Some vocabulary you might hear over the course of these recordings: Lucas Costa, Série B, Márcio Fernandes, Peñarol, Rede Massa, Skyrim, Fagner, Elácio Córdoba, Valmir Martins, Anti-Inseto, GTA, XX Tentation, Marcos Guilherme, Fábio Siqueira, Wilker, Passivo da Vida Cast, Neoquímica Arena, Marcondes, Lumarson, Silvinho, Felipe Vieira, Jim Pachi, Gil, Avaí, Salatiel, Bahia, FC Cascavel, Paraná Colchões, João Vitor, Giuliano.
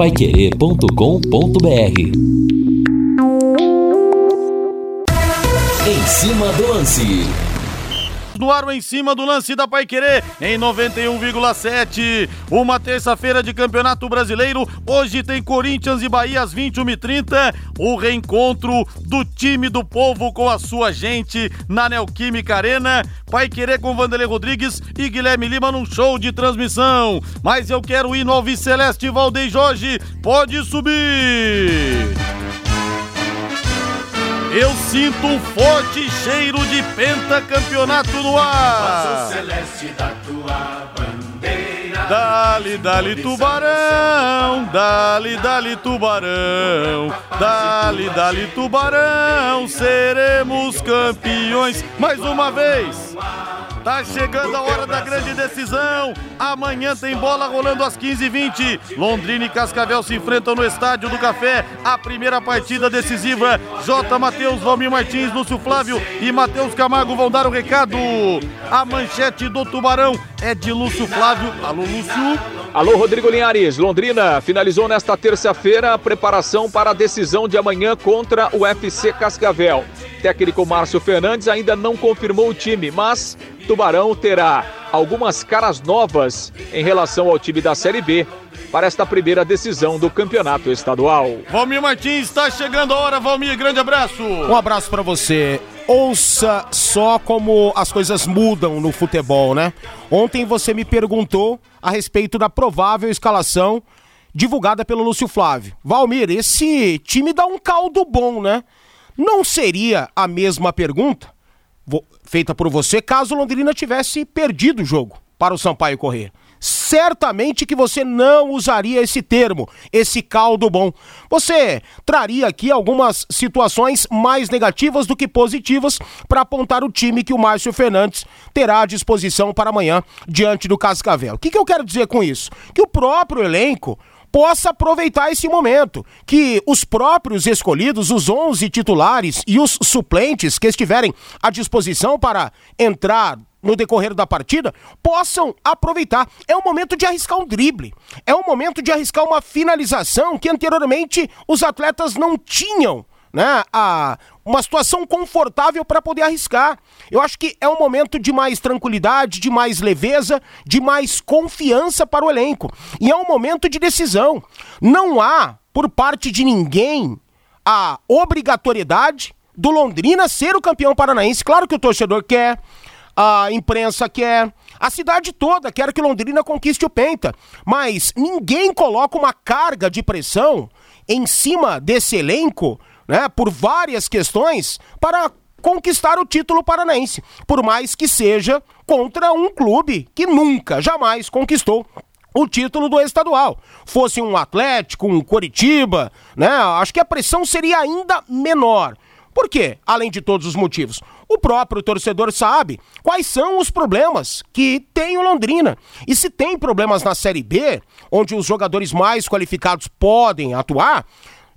paiquerê.com.br. Em cima do lance. No ar, em cima do lance da Paiquerê, em 91,7. Uma terça-feira de Campeonato Brasileiro. Hoje tem Corinthians e Bahia às 21h30. O reencontro do time do povo com a sua gente na Neoquímica Arena. Paiquerê com Vanderlei Rodrigues e Guilherme Lima num show de transmissão. Mas eu quero ir no Alves Celeste. Valdei Jorge, pode subir! Eu sinto um forte cheiro de pentacampeonato no ar. Azul celeste da tua bandeira. Dale, dale tubarão, dale, dale tubarão, dale, dale tubarão, seremos campeões mais uma vez. Tá chegando a hora da grande decisão. Amanhã tem bola rolando às 15h20. Londrina e Cascavel se enfrentam no Estádio do Café. A primeira partida decisiva. J. Matheus, Valmir Martins, Lúcio Flávio e Matheus Camargo vão dar o recado. A manchete do Tubarão é de Lúcio Flávio. Alô, Lúcio. Alô, Rodrigo Linhares. Londrina finalizou nesta terça-feira a preparação para a decisão de amanhã contra o FC Cascavel. Técnico Márcio Fernandes ainda não confirmou o time, mas Tubarão terá algumas caras novas em relação ao time da Série B para esta primeira decisão do campeonato estadual. Valmir Martins, está chegando a hora. Valmir, grande abraço. Um abraço para você. Ouça só como as coisas mudam no futebol, né? Ontem você me perguntou a respeito da provável escalação divulgada pelo Lúcio Flávio. Valmir, esse time dá um caldo bom, né? Não seria a mesma pergunta feita por você caso Londrina tivesse perdido o jogo para o Sampaio Corrêa? Certamente que você não usaria esse termo, esse caldo bom. Você traria aqui algumas situações mais negativas do que positivas para apontar o time que o Márcio Fernandes terá à disposição para amanhã diante do Cascavel. O que eu quero dizer com isso? Que o próprio elenco possa aproveitar esse momento, que os próprios escolhidos, os 11 titulares e os suplentes que estiverem à disposição para entrar no decorrer da partida, possam aproveitar. É um momento de arriscar um drible, é um momento de arriscar uma finalização que anteriormente os atletas não tinham, né, uma situação confortável para poder arriscar. Eu acho que é um momento de mais tranquilidade, de mais leveza, de mais confiança para o elenco. E é um momento de decisão. Não há, por parte de ninguém, a obrigatoriedade do Londrina ser o campeão paranaense. Claro que o torcedor quer, a imprensa quer, a cidade toda quer que Londrina conquiste o Penta. Mas ninguém coloca uma carga de pressão em cima desse elenco, né, por várias questões, para conquistar o título paranaense, por mais que seja contra um clube que nunca, jamais conquistou o título do estadual. Fosse um Atlético, um Coritiba, né, acho que a pressão seria ainda menor. Por quê? Além de todos os motivos, o próprio torcedor sabe quais são os problemas que tem o Londrina. E se tem problemas na Série B, onde os jogadores mais qualificados podem atuar,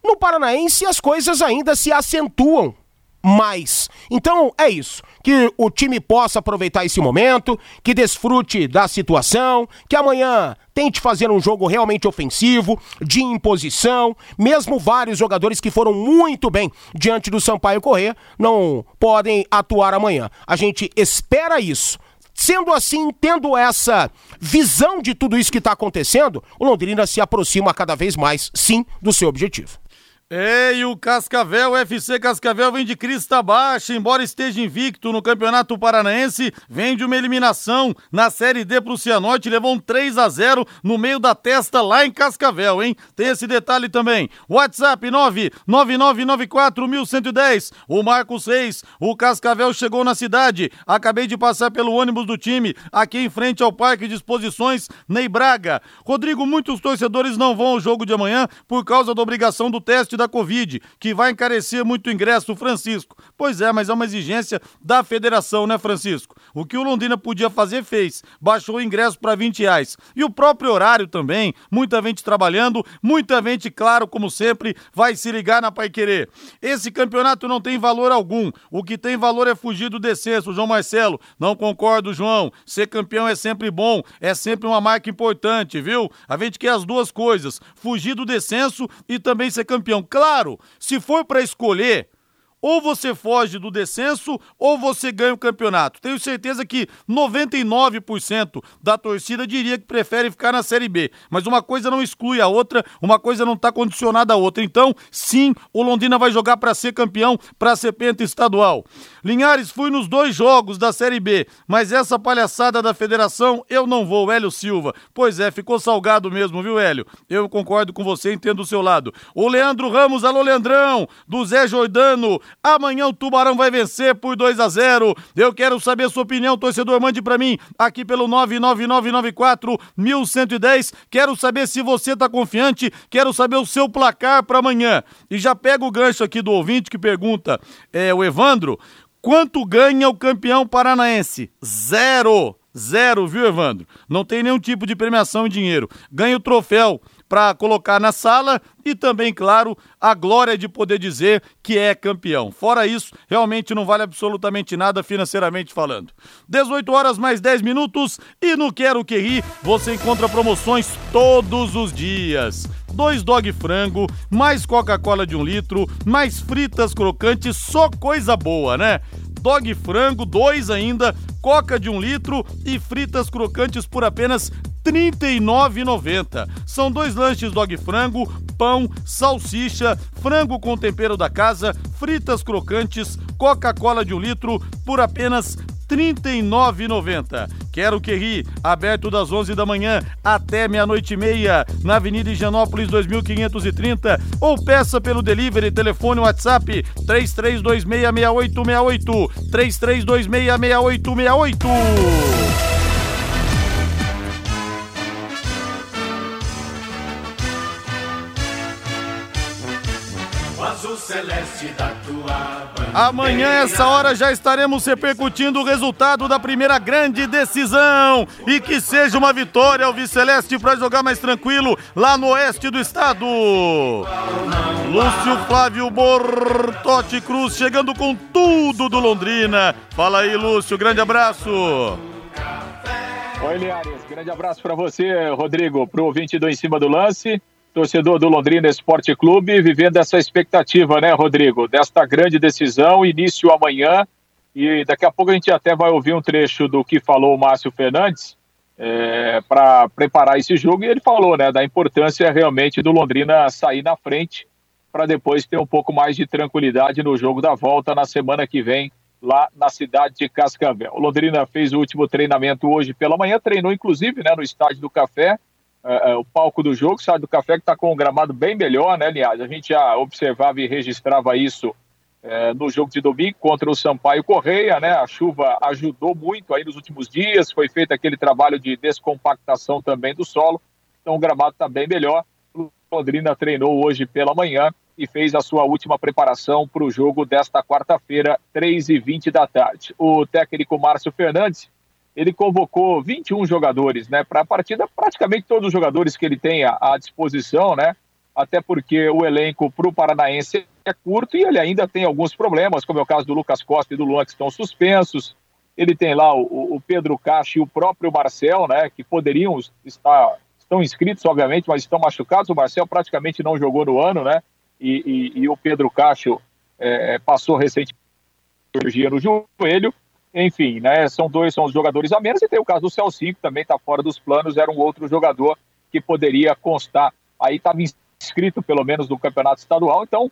no Paranaense as coisas ainda se acentuam mais. Então é isso, que o time possa aproveitar esse momento, que desfrute da situação, que amanhã tente fazer um jogo realmente ofensivo, de imposição. Mesmo vários jogadores que foram muito bem diante do Sampaio Corrêa não podem atuar amanhã. A gente espera isso. Sendo assim, tendo essa visão de tudo isso que está acontecendo, o Londrina se aproxima cada vez mais, sim, do seu objetivo. E o Cascavel, o FC Cascavel vem de crista baixa, embora esteja invicto no Campeonato Paranaense, vem de uma eliminação na Série D pro Cianorte, levou um 3-0 no meio da testa lá em Cascavel, hein? Tem esse detalhe também. WhatsApp 999941110, o Marco 6, o Cascavel chegou na cidade, acabei de passar pelo ônibus do time, aqui em frente ao Parque de Exposições, Ney Braga. Rodrigo, muitos torcedores não vão ao jogo de amanhã por causa da obrigação do teste da da Covid, que vai encarecer muito o ingresso, Francisco. Pois é, mas é uma exigência da federação, né, Francisco? O que o Londrina podia fazer, fez. Baixou o ingresso para R$20. E o próprio horário também, muita gente trabalhando, muita gente, claro, como sempre, vai se ligar na Paiquerê. Esse campeonato não tem valor algum. O que tem valor é fugir do descenso, João Marcelo. Não concordo, João. Ser campeão é sempre bom, é sempre uma marca importante, viu? A gente quer as duas coisas, fugir do descenso e também ser campeão. Claro, se for para escolher, ou você foge do descenso ou você ganha o campeonato. Tenho certeza que 99% da torcida diria que prefere ficar na Série B. Mas uma coisa não exclui a outra, uma coisa não está condicionada à outra. Então, sim, o Londrina vai jogar para ser campeão, para ser pentaestadual. Linhares, fui nos 2 jogos da Série B, mas essa palhaçada da federação eu não vou, Hélio Silva. Pois é, ficou salgado mesmo, viu, Hélio? Eu concordo com você, entendo o seu lado. O Leandro Ramos, alô Leandrão, do Zé Jordano. Amanhã o Tubarão vai vencer por 2-0. Eu quero saber a sua opinião, torcedor, mande pra mim aqui pelo 99994-1110. Quero saber se você tá confiante, quero saber o seu placar pra amanhã. E já pega o gancho aqui do ouvinte que pergunta, o Evandro, quanto ganha o campeão paranaense? 0, viu, Evandro? Não tem nenhum tipo de premiação em dinheiro. Ganha o troféu para colocar na sala e também, claro, a glória de poder dizer que é campeão. Fora isso, realmente não vale absolutamente nada financeiramente falando. 18h mais 10 minutos e no Quero Que Ri você encontra promoções todos os dias. 2 dog frango, mais Coca-Cola de 1 litro, mais fritas crocantes, só coisa boa, né? Dog frango, 2 ainda, Coca de 1 litro e fritas crocantes por apenas R$39,90. São 2 lanches dog frango, pão, salsicha, frango com tempero da casa, fritas crocantes, Coca-Cola de 1 litro por apenas R$39,90. Quero Que Ri, aberto das 11 da manhã até 00:30, na Avenida Higienópolis 2530, ou peça pelo delivery, telefone WhatsApp 33266868, 33266868. Amanhã, essa hora, já estaremos repercutindo o resultado da primeira grande decisão. E que seja uma vitória ao Alviceleste para jogar mais tranquilo lá no oeste do estado. Lúcio Flávio Bortotti Cruz chegando com tudo do Londrina. Fala aí, Lúcio, grande abraço. Oi, Linhares, grande abraço para você, Rodrigo, pro ouvinte do Em Cima do Lance. Torcedor do Londrina Esporte Clube, vivendo essa expectativa, né, Rodrigo? Desta grande decisão, início amanhã, e daqui a pouco a gente até vai ouvir um trecho do que falou o Márcio Fernandes para preparar esse jogo, e ele falou, né, da importância realmente do Londrina sair na frente para depois ter um pouco mais de tranquilidade no jogo da volta na semana que vem, lá na cidade de Cascavel. O Londrina fez o último treinamento hoje pela manhã, treinou inclusive, né, no Estádio do Café, o palco do jogo, Estádio do Café, que está com um gramado bem melhor, né, aliás, a gente já observava e registrava isso no jogo de domingo contra o Sampaio Corrêa, né, a chuva ajudou muito aí nos últimos dias, foi feito aquele trabalho de descompactação também do solo, então o gramado está bem melhor. O Londrina treinou hoje pela manhã e fez a sua última preparação para o jogo desta quarta-feira, 3h20 da tarde. O técnico Márcio Fernandes, ele convocou 21 jogadores, né, para a partida, praticamente todos os jogadores que ele tem à disposição, né, até porque o elenco para o Paranaense é curto e ele ainda tem alguns problemas, como é o caso do Lucas Costa e do Luan, que estão suspensos. Ele tem lá o Pedro Cássio e o próprio Marcel, né, que poderiam estar, estão inscritos, obviamente, mas estão machucados. O Marcel praticamente não jogou no ano, né, e o Pedro Cássio passou recentemente cirurgia no joelho. Enfim, né, são os jogadores a menos, e tem o caso do Celsinho, que também está fora dos planos, era um outro jogador que poderia constar, aí estava inscrito pelo menos no campeonato estadual, então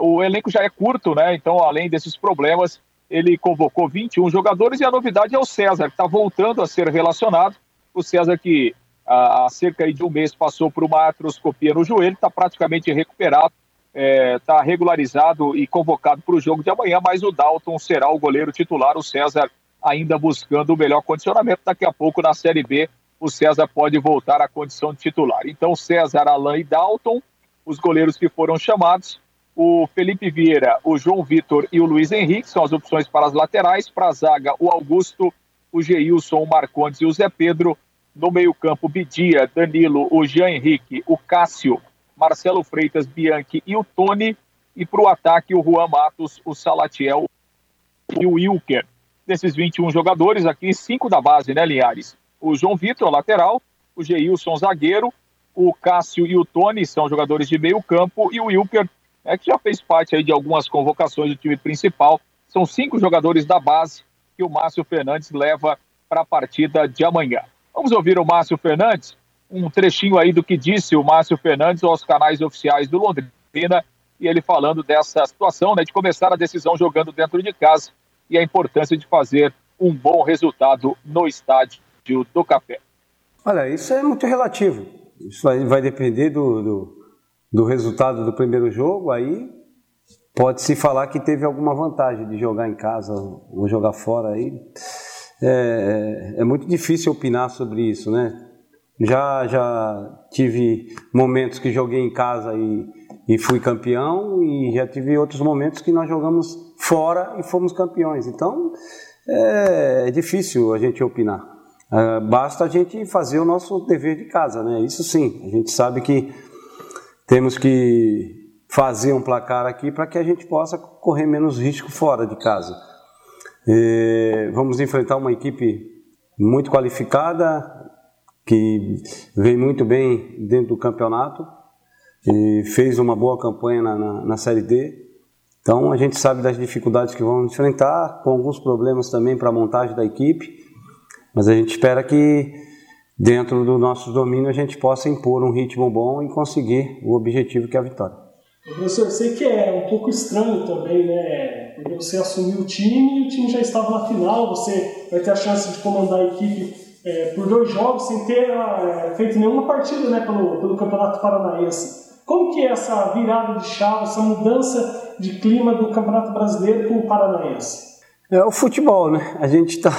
o elenco já é curto, né, então além desses problemas, ele convocou 21 jogadores, e a novidade é o César, que está voltando a ser relacionado, o César que há cerca de um mês passou por uma artroscopia no joelho, está praticamente recuperado, está regularizado e convocado para o jogo de amanhã, mas o Dalton será o goleiro titular, o César ainda buscando o melhor condicionamento, daqui a pouco na Série B o César pode voltar à condição de titular. Então César, Alain e Dalton, os goleiros que foram chamados, o Felipe Vieira, o João Vitor e o Luiz Henrique, são as opções para as laterais, para a zaga o Augusto, o Geilson, o Marcondes e o Zé Pedro, no meio-campo Bidia, Danilo, o Jean Henrique, o Cássio, Marcelo Freitas, Bianchi e o Tony, e para o ataque o Juan Matos, o Salatiel e o Wilker. Desses 21 jogadores aqui, 5 da base, né, Linhares? O João Vitor, lateral, o Geilson, zagueiro, o Cássio e o Tony são jogadores de meio campo, e o Wilker, né, que já fez parte aí de algumas convocações do time principal. São 5 jogadores da base que o Márcio Fernandes leva para a partida de amanhã. Vamos ouvir o Márcio Fernandes, um trechinho aí do que disse o Márcio Fernandes aos canais oficiais do Londrina, e ele falando dessa situação, né, de começar a decisão jogando dentro de casa e a importância de fazer um bom resultado no Estádio do Café. Olha, isso é muito relativo. Isso aí vai depender do resultado do primeiro jogo. Aí pode-se falar que teve alguma vantagem de jogar em casa ou jogar fora. Aí é muito difícil opinar sobre isso, né? Já tive momentos que joguei em casa e fui campeão, e já tive outros momentos que nós jogamos fora e fomos campeões. Então é difícil a gente opinar. Basta a gente fazer o nosso dever de casa, né? Isso sim, a gente sabe que temos que fazer um placar aqui para que a gente possa correr menos risco fora de casa. Vamos enfrentar uma equipe muito qualificada, que vem muito bem dentro do campeonato e fez uma boa campanha na Série D. Então a gente sabe das dificuldades que vamos enfrentar, com alguns problemas também para a montagem da equipe, mas a gente espera que dentro do nosso domínio a gente possa impor um ritmo bom e conseguir o objetivo, que é a vitória. Professor, eu sei que é um pouco estranho também, né? Porque você assumiu o time e o time já estava na final, você vai ter a chance de comandar a equipe por 2 jogos sem ter feito nenhuma partida, né, pelo Campeonato Paranaense. Como que é essa virada de chave, essa mudança de clima do Campeonato Brasileiro para o Paranaense? É o futebol, né? A gente está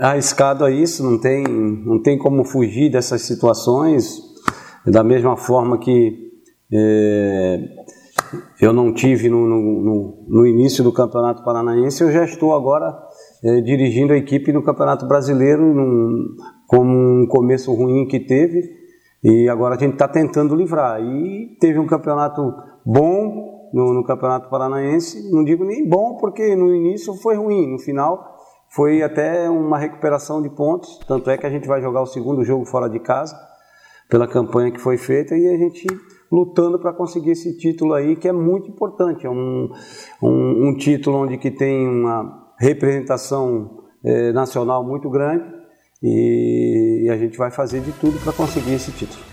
arriscado a isso, não tem como fugir dessas situações. Da mesma forma que eu não tive no início do Campeonato Paranaense, eu já estou agora dirigindo a equipe no Campeonato Brasileiro, como um começo ruim que teve, e agora a gente está tentando livrar. E teve um campeonato bom no Campeonato Paranaense, não digo nem bom, porque no início foi ruim, no final foi até uma recuperação de pontos, tanto é que a gente vai jogar o segundo jogo fora de casa, pela campanha que foi feita, e a gente lutando para conseguir esse título aí, que é muito importante. É um título onde que tem uma representação nacional muito grande, e a gente vai fazer de tudo para conseguir esse título.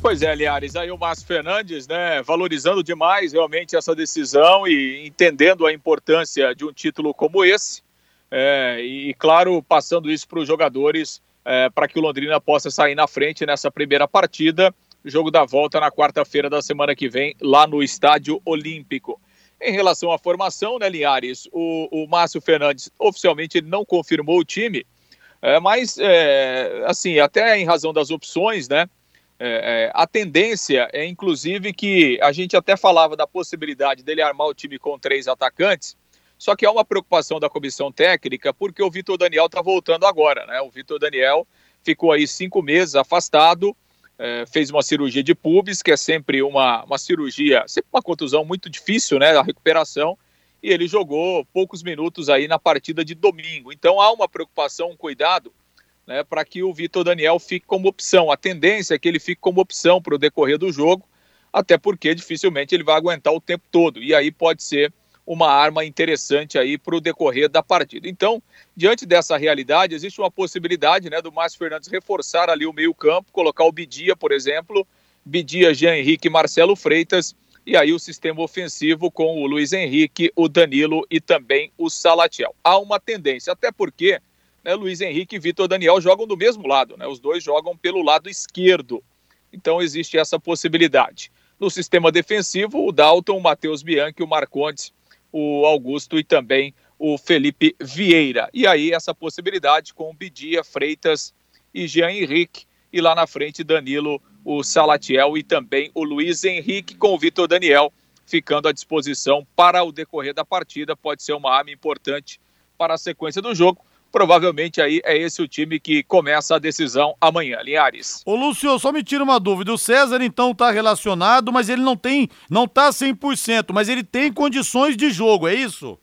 Pois é, Linhares, aí o Márcio Fernandes, né, valorizando demais realmente essa decisão e entendendo a importância de um título como esse, e claro, passando isso para os jogadores, para que o Londrina possa sair na frente nessa primeira partida, jogo da volta na quarta-feira da semana que vem, lá no Estádio Olímpico. Em relação à formação, né, Linhares, o Márcio Fernandes oficialmente não confirmou o time, mas, assim, até em razão das opções, né, a tendência é, inclusive, que a gente até falava da possibilidade dele armar o time com 3 atacantes, só que há uma preocupação da comissão técnica, porque o Vitor Daniel está voltando agora, né? O Vitor Daniel ficou aí 5 meses afastado, fez uma cirurgia de pubis, que é sempre uma cirurgia, sempre uma contusão muito difícil, né? A recuperação, e ele jogou poucos minutos aí na partida de domingo. Então há uma preocupação, um cuidado, né, para que o Vitor Daniel fique como opção. A tendência é que ele fique como opção para o decorrer do jogo, até porque dificilmente ele vai aguentar o tempo todo, e aí pode ser uma arma interessante aí para o decorrer da partida. Então, diante dessa realidade, existe uma possibilidade, né, do Márcio Fernandes reforçar ali o meio-campo, colocar o Bidia, por exemplo, Bidia, Jean Henrique, Marcelo Freitas, e aí o sistema ofensivo com o Luiz Henrique, o Danilo e também o Salatiel. Há uma tendência, até porque, né, Luiz Henrique e Vitor Daniel jogam do mesmo lado, né, os dois jogam pelo lado esquerdo, então existe essa possibilidade. No sistema defensivo, o Dalton, o Matheus Bianchi, o Marcondes, o Augusto e também o Felipe Vieira. E aí essa possibilidade com o Bidia, Freitas e Jean Henrique. E lá na frente, Danilo, o Salatiel e também o Luiz Henrique, com o Vitor Daniel ficando à disposição para o decorrer da partida. Pode ser uma arma importante para a sequência do jogo. Provavelmente aí é esse o time que começa a decisão amanhã, Linhares. Ô Lúcio, só me tira uma dúvida, o César então tá relacionado, mas ele não tá 100%, mas ele tem condições de jogo, é isso?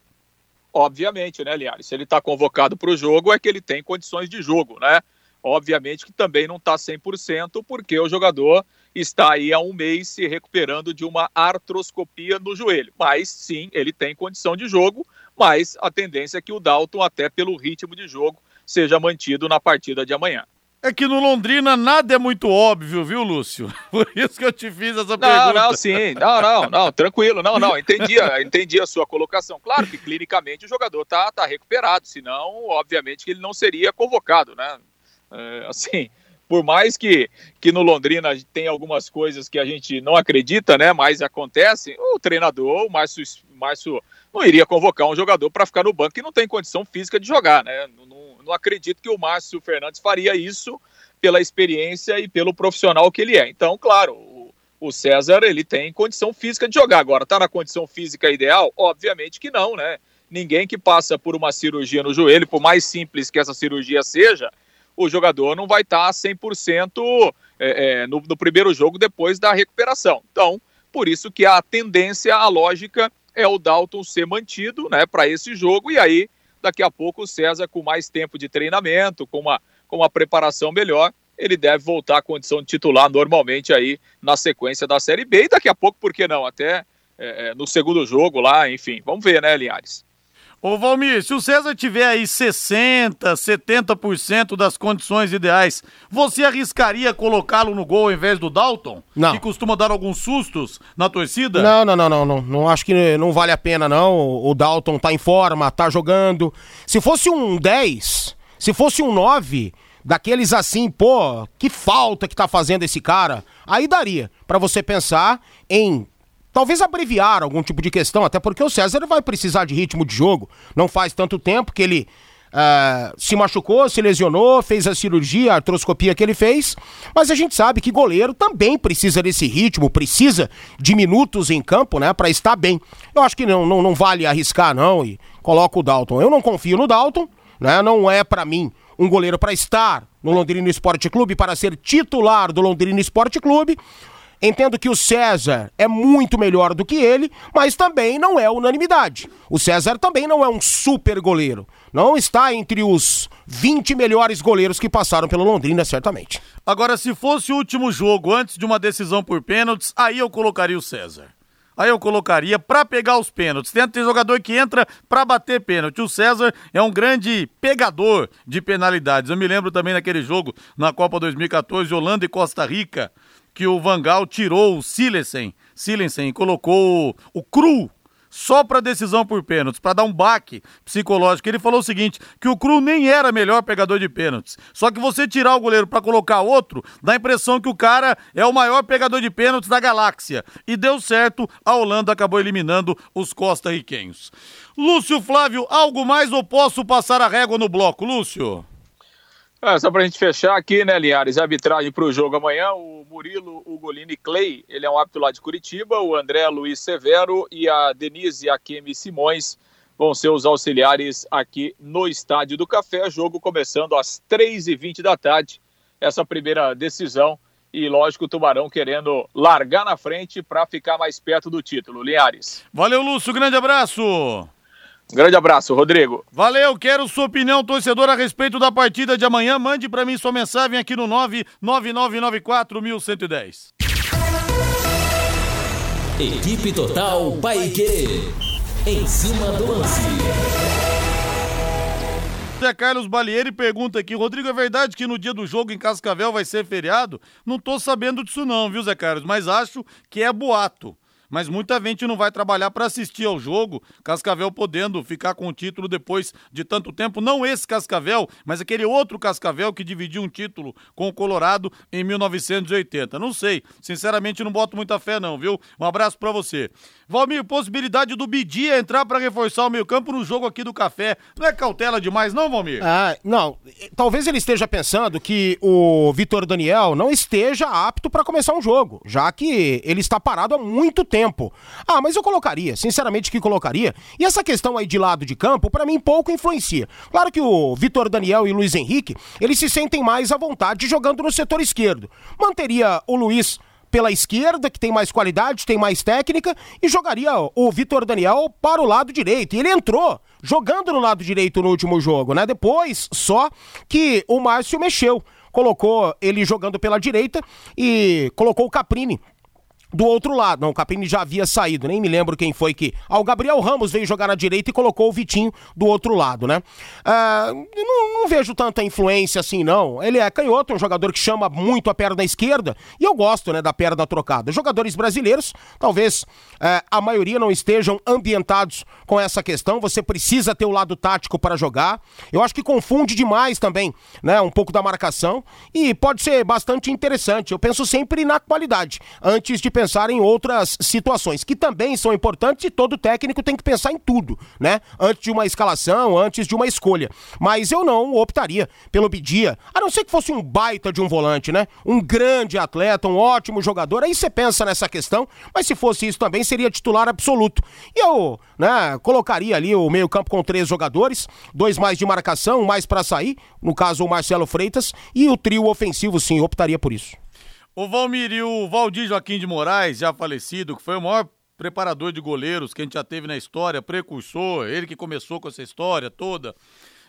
Obviamente, né, Linhares, se ele tá convocado para o jogo é que ele tem condições de jogo, né? Obviamente que também não tá 100%, porque o jogador está aí há um mês se recuperando de uma artroscopia no joelho, mas sim, ele tem condição de jogo, mas a tendência é que o Dalton, até pelo ritmo de jogo, seja mantido na partida de amanhã. É que no Londrina nada é muito óbvio, viu, Lúcio? Por isso que eu te fiz essa pergunta. Não, tranquilo, entendi a sua colocação. Claro que clinicamente o jogador tá recuperado, senão, obviamente, que ele não seria convocado, né? É, assim, por mais que no Londrina tem algumas coisas que a gente não acredita, né, mas acontecem, o treinador, o Márcio não iria convocar um jogador para ficar no banco que não tem condição física de jogar, né? Não acredito que o Márcio Fernandes faria isso pela experiência e pelo profissional que ele é. Então, claro, o César, ele tem condição física de jogar. Agora, tá na condição física ideal? Obviamente que não, né? Ninguém que passa por uma cirurgia no joelho, por mais simples que essa cirurgia seja, o jogador não vai estar 100% no primeiro jogo depois da recuperação. Então, por isso que a tendência, a lógica, é o Dalton ser mantido, né, para esse jogo, e aí daqui a pouco o César, com mais tempo de treinamento, com uma preparação melhor, ele deve voltar à condição de titular normalmente aí na sequência da Série B, e daqui a pouco, por que não, até no segundo jogo lá, enfim, vamos ver, né, Linhares? Ô Valmir, se o César tiver aí 60%, 70% das condições ideais, você arriscaria colocá-lo no gol ao invés do Dalton? Não. Que costuma dar alguns sustos na torcida? Não, acho que não vale a pena não, o Dalton tá em forma, tá jogando. Se fosse um 10, se fosse um 9, daqueles assim, pô, que falta que tá fazendo esse cara, aí daria pra você pensar em... Talvez abreviar algum tipo de questão, até porque o César vai precisar de ritmo de jogo. Não faz tanto tempo que ele se machucou, se lesionou, fez a cirurgia, a artroscopia que ele fez. Mas a gente sabe que goleiro também precisa desse ritmo, precisa de minutos em campo, né, pra estar bem. Eu acho que não vale arriscar não e coloca o Dalton. Eu não confio no Dalton, né, não é pra mim um goleiro pra estar no Londrina Esporte Clube, para ser titular do Londrina Esporte Clube. Entendo que o César é muito melhor do que ele, mas também não é unanimidade. O César também não é um super goleiro. Não está entre os 20 melhores goleiros que passaram pelo Londrina, certamente. Agora, se fosse o último jogo antes de uma decisão por pênaltis, aí eu colocaria o César. Aí eu colocaria pra pegar os pênaltis. Tem jogador que entra pra bater pênalti. O César é um grande pegador de penalidades. Eu me lembro também naquele jogo, na Copa 2014, Holanda e Costa Rica, que o Van Gaal tirou o Silensen e colocou o Cru só para decisão por pênaltis, para dar um baque psicológico. Ele falou o seguinte, que o Cru nem era melhor pegador de pênaltis, só que você tirar o goleiro para colocar outro, dá a impressão que o cara é o maior pegador de pênaltis da galáxia. E deu certo, a Holanda acabou eliminando os costarriquenhos. Lúcio Flávio, algo mais ou posso passar a régua no bloco, Lúcio? Só pra gente fechar aqui, né, Linhares, a arbitragem pro jogo amanhã, o Murilo Ugolini Clay, ele é um árbitro lá de Curitiba, o André Luiz Severo e a Denise Akemi Simões vão ser os auxiliares aqui no Estádio do Café, jogo começando às 3h20 da tarde, essa primeira decisão, e lógico o Tubarão querendo largar na frente para ficar mais perto do título, Linhares. Valeu, Lúcio, grande abraço! Um grande abraço, Rodrigo. Valeu, quero sua opinião, torcedor, a respeito da partida de amanhã. Mande pra mim sua mensagem aqui no 99994110. Equipe Total Paiquerê. Em cima do lance. Zé Carlos Balieri pergunta aqui, Rodrigo, é verdade que no dia do jogo em Cascavel vai ser feriado? Não tô sabendo disso não, viu, Zé Carlos, mas acho que é boato. mas muita gente não vai trabalhar para assistir ao jogo, Cascavel podendo ficar com o título depois de tanto tempo, não esse Cascavel, mas aquele outro Cascavel que dividiu um título com o Colorado em 1980, não sei, sinceramente não boto muita fé não, viu? Um abraço para você. Valmir, possibilidade do Bidia entrar para reforçar o meio campo no jogo aqui do Café, não é cautela demais não, Valmir? Ah, não, talvez ele esteja pensando que o Vitor Daniel não esteja apto para começar um jogo, já que ele está parado há muito tempo. Ah, mas eu colocaria, sinceramente que colocaria, e essa questão aí de lado de campo, para mim pouco influencia. Claro que o Vitor Daniel e o Luiz Henrique, eles se sentem mais à vontade jogando no setor esquerdo. Manteria o Luiz pela esquerda, que tem mais qualidade, tem mais técnica, e jogaria o Vitor Daniel para o lado direito. E ele entrou jogando no lado direito no último jogo, né? Depois, só que o Márcio mexeu. Colocou ele jogando pela direita e colocou o Caprini do outro lado. Não, o Caprini já havia saído, nem me lembro quem foi que... Ah, o Gabriel Ramos veio jogar na direita e colocou o Vitinho do outro lado, né? Ah, não vejo tanta influência assim, não. Ele é canhoto, um jogador que chama muito a perna esquerda, e eu gosto, né, da perna trocada. Jogadores brasileiros, talvez a maioria não estejam ambientados com essa questão. Você precisa ter o lado tático para jogar. Eu acho que confunde demais também, né, um pouco da marcação, e pode ser bastante interessante. Eu penso sempre na qualidade, antes de pensar em outras situações, que também são importantes, e todo técnico tem que pensar em tudo, né? Antes de uma escalação, antes de uma escolha. Mas eu não optaria pelo Bidia, a não ser que fosse um baita de um volante, né? Um grande atleta, um ótimo jogador, aí você pensa nessa questão, mas se fosse isso também, seria titular absoluto. E eu, né, colocaria ali o meio campo com 3 jogadores, 2 mais de marcação, um mais pra sair, no caso o Marcelo Freitas, e o trio ofensivo, sim, optaria por isso. O Valmir e o Valdir Joaquim de Moraes, já falecido, que foi o maior preparador de goleiros que a gente já teve na história, precursor, ele que começou com essa história toda,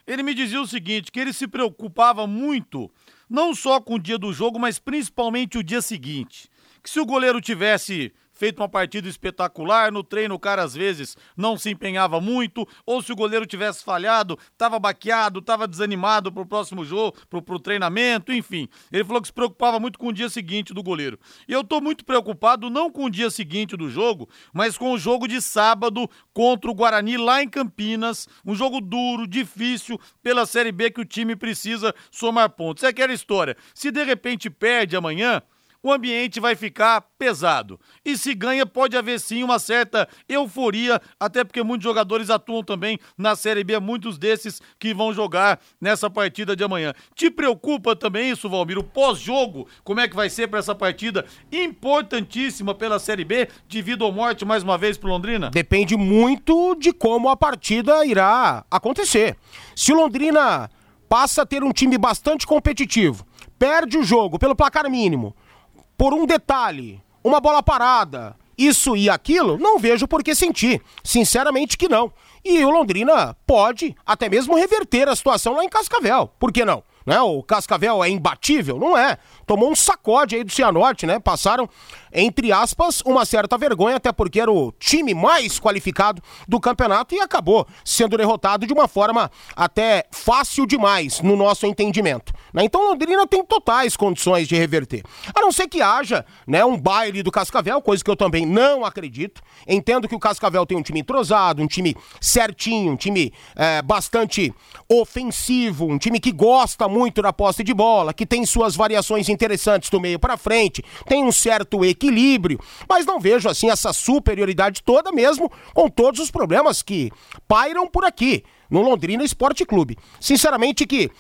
ele me dizia o seguinte, que ele se preocupava muito, não só com o dia do jogo, mas principalmente o dia seguinte, que se o goleiro tivesse feito uma partida espetacular, no treino o cara às vezes não se empenhava muito, ou se o goleiro tivesse falhado, estava baqueado, estava desanimado pro próximo jogo, pro treinamento, enfim. Ele falou que se preocupava muito com o dia seguinte do goleiro. E eu tô muito preocupado não com o dia seguinte do jogo, mas com o jogo de sábado contra o Guarani lá em Campinas, um jogo duro, difícil, pela Série B que o time precisa somar pontos. É aquela história, se de repente perde amanhã, o ambiente vai ficar pesado. E se ganha, pode haver sim uma certa euforia, até porque muitos jogadores atuam também na Série B, muitos desses que vão jogar nessa partida de amanhã. Te preocupa também isso, Valmir? O pós-jogo, como é que vai ser para essa partida importantíssima pela Série B, de vida ou morte mais uma vez pro Londrina? Depende muito de como a partida irá acontecer. Se o Londrina passa a ter um time bastante competitivo, perde o jogo pelo placar mínimo, por um detalhe, uma bola parada, isso e aquilo, não vejo por que sentir, sinceramente que não. E o Londrina pode até mesmo reverter a situação lá em Cascavel, por que não? Né? O Cascavel é imbatível? Não é. Tomou um sacode aí do Cianorte, né? Passaram, entre aspas, uma certa vergonha, até porque era o time mais qualificado do campeonato e acabou sendo derrotado de uma forma até fácil demais, no nosso entendimento. Né? Então Londrina tem totais condições de reverter. A não ser que haja, né, um baile do Cascavel, coisa que eu também não acredito. Entendo que o Cascavel tem um time entrosado, um time certinho, um time bastante ofensivo, um time que gosta muito da posse de bola, que tem suas variações interessantes do meio pra frente, tem um certo equilíbrio, mas não vejo assim essa superioridade toda mesmo com todos os problemas que pairam por aqui, no Londrina Esporte Clube. Sinceramente que...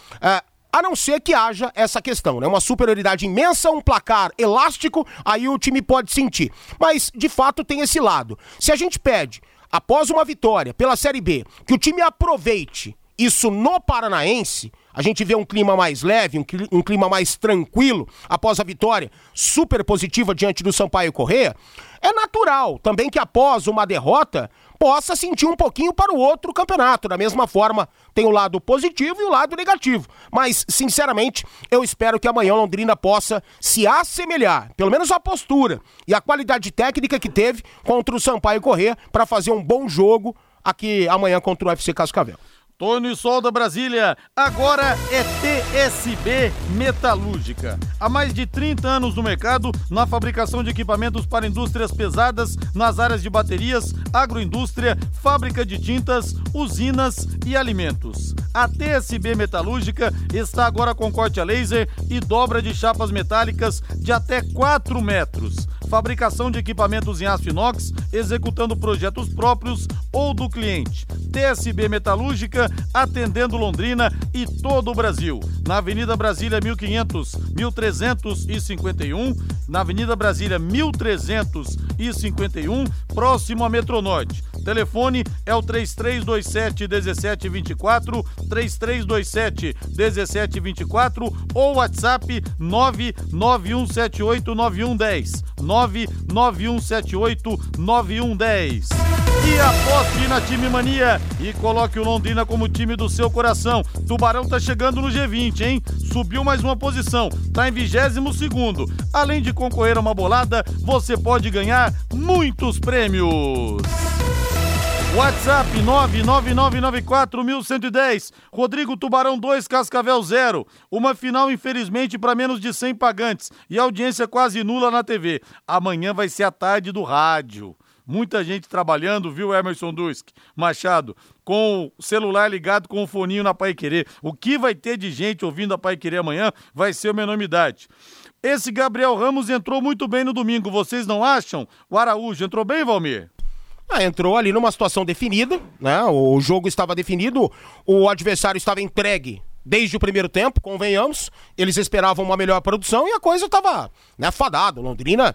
A não ser que haja essa questão, né? Uma superioridade imensa, um placar elástico, aí o time pode sentir. Mas, de fato, tem esse lado. Se a gente pede, após uma vitória pela Série B, que o time aproveite isso no Paranaense, a gente vê um clima mais leve, um clima mais tranquilo, após a vitória super positiva diante do Sampaio Corrêa, é natural também que após uma derrota possa sentir um pouquinho para o outro campeonato. Da mesma forma, tem o lado positivo e o lado negativo. Mas, sinceramente, eu espero que amanhã o Londrina possa se assemelhar, pelo menos a postura e a qualidade técnica que teve contra o Sampaio Corrêa, para fazer um bom jogo aqui amanhã contra o FC Cascavel. Antônio Solda Brasília, agora é TSB Metalúrgica. Há mais de 30 anos no mercado, na fabricação de equipamentos para indústrias pesadas, nas áreas de baterias, agroindústria, fábrica de tintas, usinas e alimentos. A TSB Metalúrgica está agora com corte a laser e dobra de chapas metálicas de até 4 metros. Fabricação de equipamentos em aço inox, executando projetos próprios ou do cliente. TSB Metalúrgica, atendendo Londrina e todo o Brasil. Na Avenida Brasília 1351, na Avenida Brasília 1351, próximo à Metronorte. Telefone é o 3327-1724, 3327-1724 ou WhatsApp 99178-9110, 99178-9110. E aposte na Time Mania e coloque o Londrina como time do seu coração. Tubarão tá chegando no G20, hein? Subiu mais uma posição, tá em 22º. Além de concorrer a uma bolada, você pode ganhar muitos prêmios. WhatsApp 99994110, Rodrigo Tubarão 2, Cascavel 0. Uma final, infelizmente, para menos de 100 pagantes e audiência quase nula na TV. Amanhã vai ser a tarde do rádio. Muita gente trabalhando, viu, Emerson Dusk Machado? Com o celular ligado, com o foninho na Paiquerê. O que vai ter de gente ouvindo a Paiquerê amanhã vai ser uma enormidade. Esse Gabriel Ramos entrou muito bem no domingo, vocês não acham? O Araújo entrou bem, Valmir? Entrou ali numa situação definida, né? O jogo estava definido, o adversário estava entregue desde o primeiro tempo, convenhamos. Eles esperavam uma melhor produção e a coisa estava, né, fadada. Londrina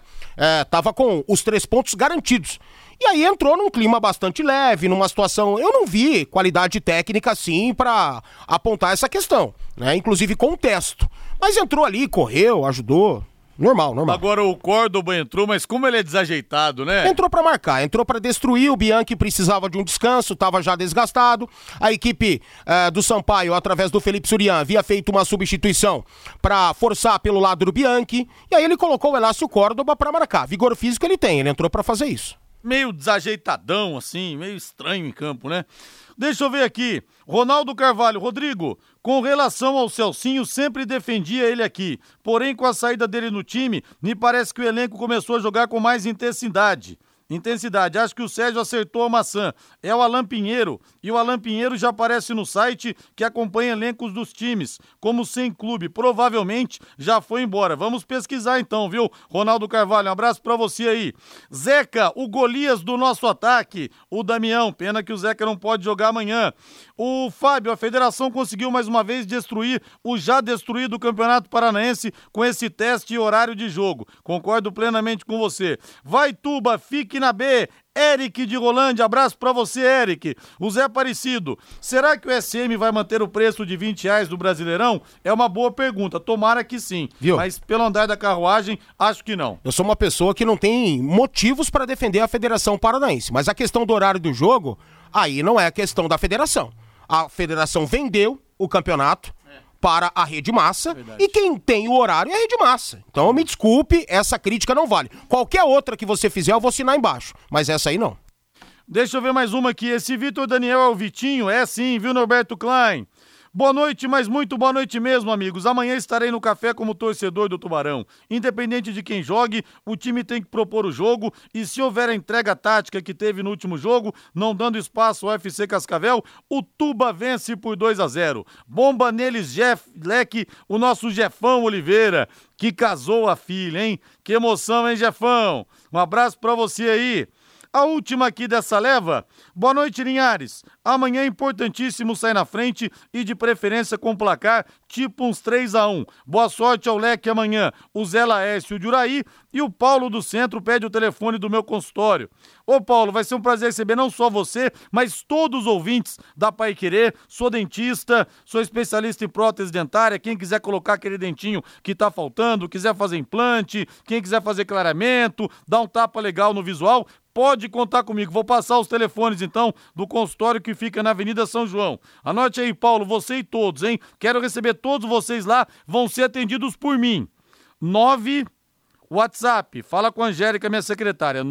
estava com os 3 pontos garantidos. E aí entrou num clima bastante leve, numa situação... Eu não vi qualidade técnica, assim, para apontar essa questão, né? Inclusive contexto. Mas entrou ali, correu, ajudou... Normal. Agora o Córdoba entrou, mas como ele é desajeitado, né? Entrou pra marcar, entrou pra destruir, o Bianchi precisava de um descanso, tava já desgastado. A equipe do Sampaio, através do Felipe Surian, havia feito uma substituição pra forçar pelo lado do Bianchi, e aí ele colocou o Elácio Córdoba pra marcar. Vigor físico ele tem, ele entrou pra fazer isso. Meio desajeitadão, assim, meio estranho em campo, né? Deixa eu ver aqui, Ronaldo Carvalho, Rodrigo, com relação ao Celsinho, sempre defendia ele aqui, porém com a saída dele no time, me parece que o elenco começou a jogar com mais intensidade, acho que o Sérgio acertou a maçã, é o Alain Pinheiro, e o Alain Pinheiro já aparece no site que acompanha elencos dos times, como sem clube, provavelmente já foi embora, vamos pesquisar então, viu, Ronaldo Carvalho, um abraço pra você aí. Zeca, o Golias do nosso ataque, o Damião, pena que o Zeca não pode jogar amanhã. O Fábio, a federação conseguiu mais uma vez destruir o já destruído Campeonato Paranaense com esse teste e horário de jogo. Concordo plenamente com você. Vai Tuba, fique na B. Eric de Rolândia, abraço pra você, Eric. O Zé Aparecido, será que o SM vai manter o preço de R$20 do Brasileirão? É uma boa pergunta, tomara que sim. Viu? Mas pelo andar da carruagem, acho que não. Eu sou uma pessoa que não tem motivos pra defender a Federação Paranaense, mas a questão do horário do jogo, aí não é a questão da Federação. A Federação vendeu o campeonato para a Rede Massa. Verdade. E quem tem o horário é a Rede Massa. Então me desculpe, essa crítica não vale. Qualquer outra que você fizer eu vou assinar embaixo, mas essa aí não. Deixa eu ver mais uma aqui, esse Vitor Daniel é o Vitinho? É sim, viu, Norberto Klein? Boa noite, mas muito boa noite mesmo, amigos. Amanhã estarei no café como torcedor do Tubarão. Independente de quem jogue, o time tem que propor o jogo e se houver a entrega tática que teve no último jogo, não dando espaço ao FC Cascavel, o Tuba vence por 2-0. Bomba neles, Jeff Leque, o nosso Jefão Oliveira, que casou a filha, hein? Que emoção, hein, Jefão? Um abraço pra você aí. A última aqui dessa leva, boa noite Linhares, amanhã é importantíssimo sair na frente e de preferência com placar tipo uns 3-1, boa sorte ao Leque amanhã, o Zé Laércio de Uraí e o Paulo do Centro pede o telefone do meu consultório. Ô Paulo, vai ser um prazer receber não só você, mas todos os ouvintes da Paiquerê. Sou dentista, sou especialista em prótese dentária, quem quiser colocar aquele dentinho que tá faltando, quiser fazer implante, quem quiser fazer clareamento, dar um tapa legal no visual, pode contar comigo. Vou passar os telefones, então, do consultório que fica na Avenida São João. Anote aí, Paulo, você e todos, hein? Quero receber todos vocês lá, vão ser atendidos por mim. 9, WhatsApp, fala com a Angélica, minha secretária,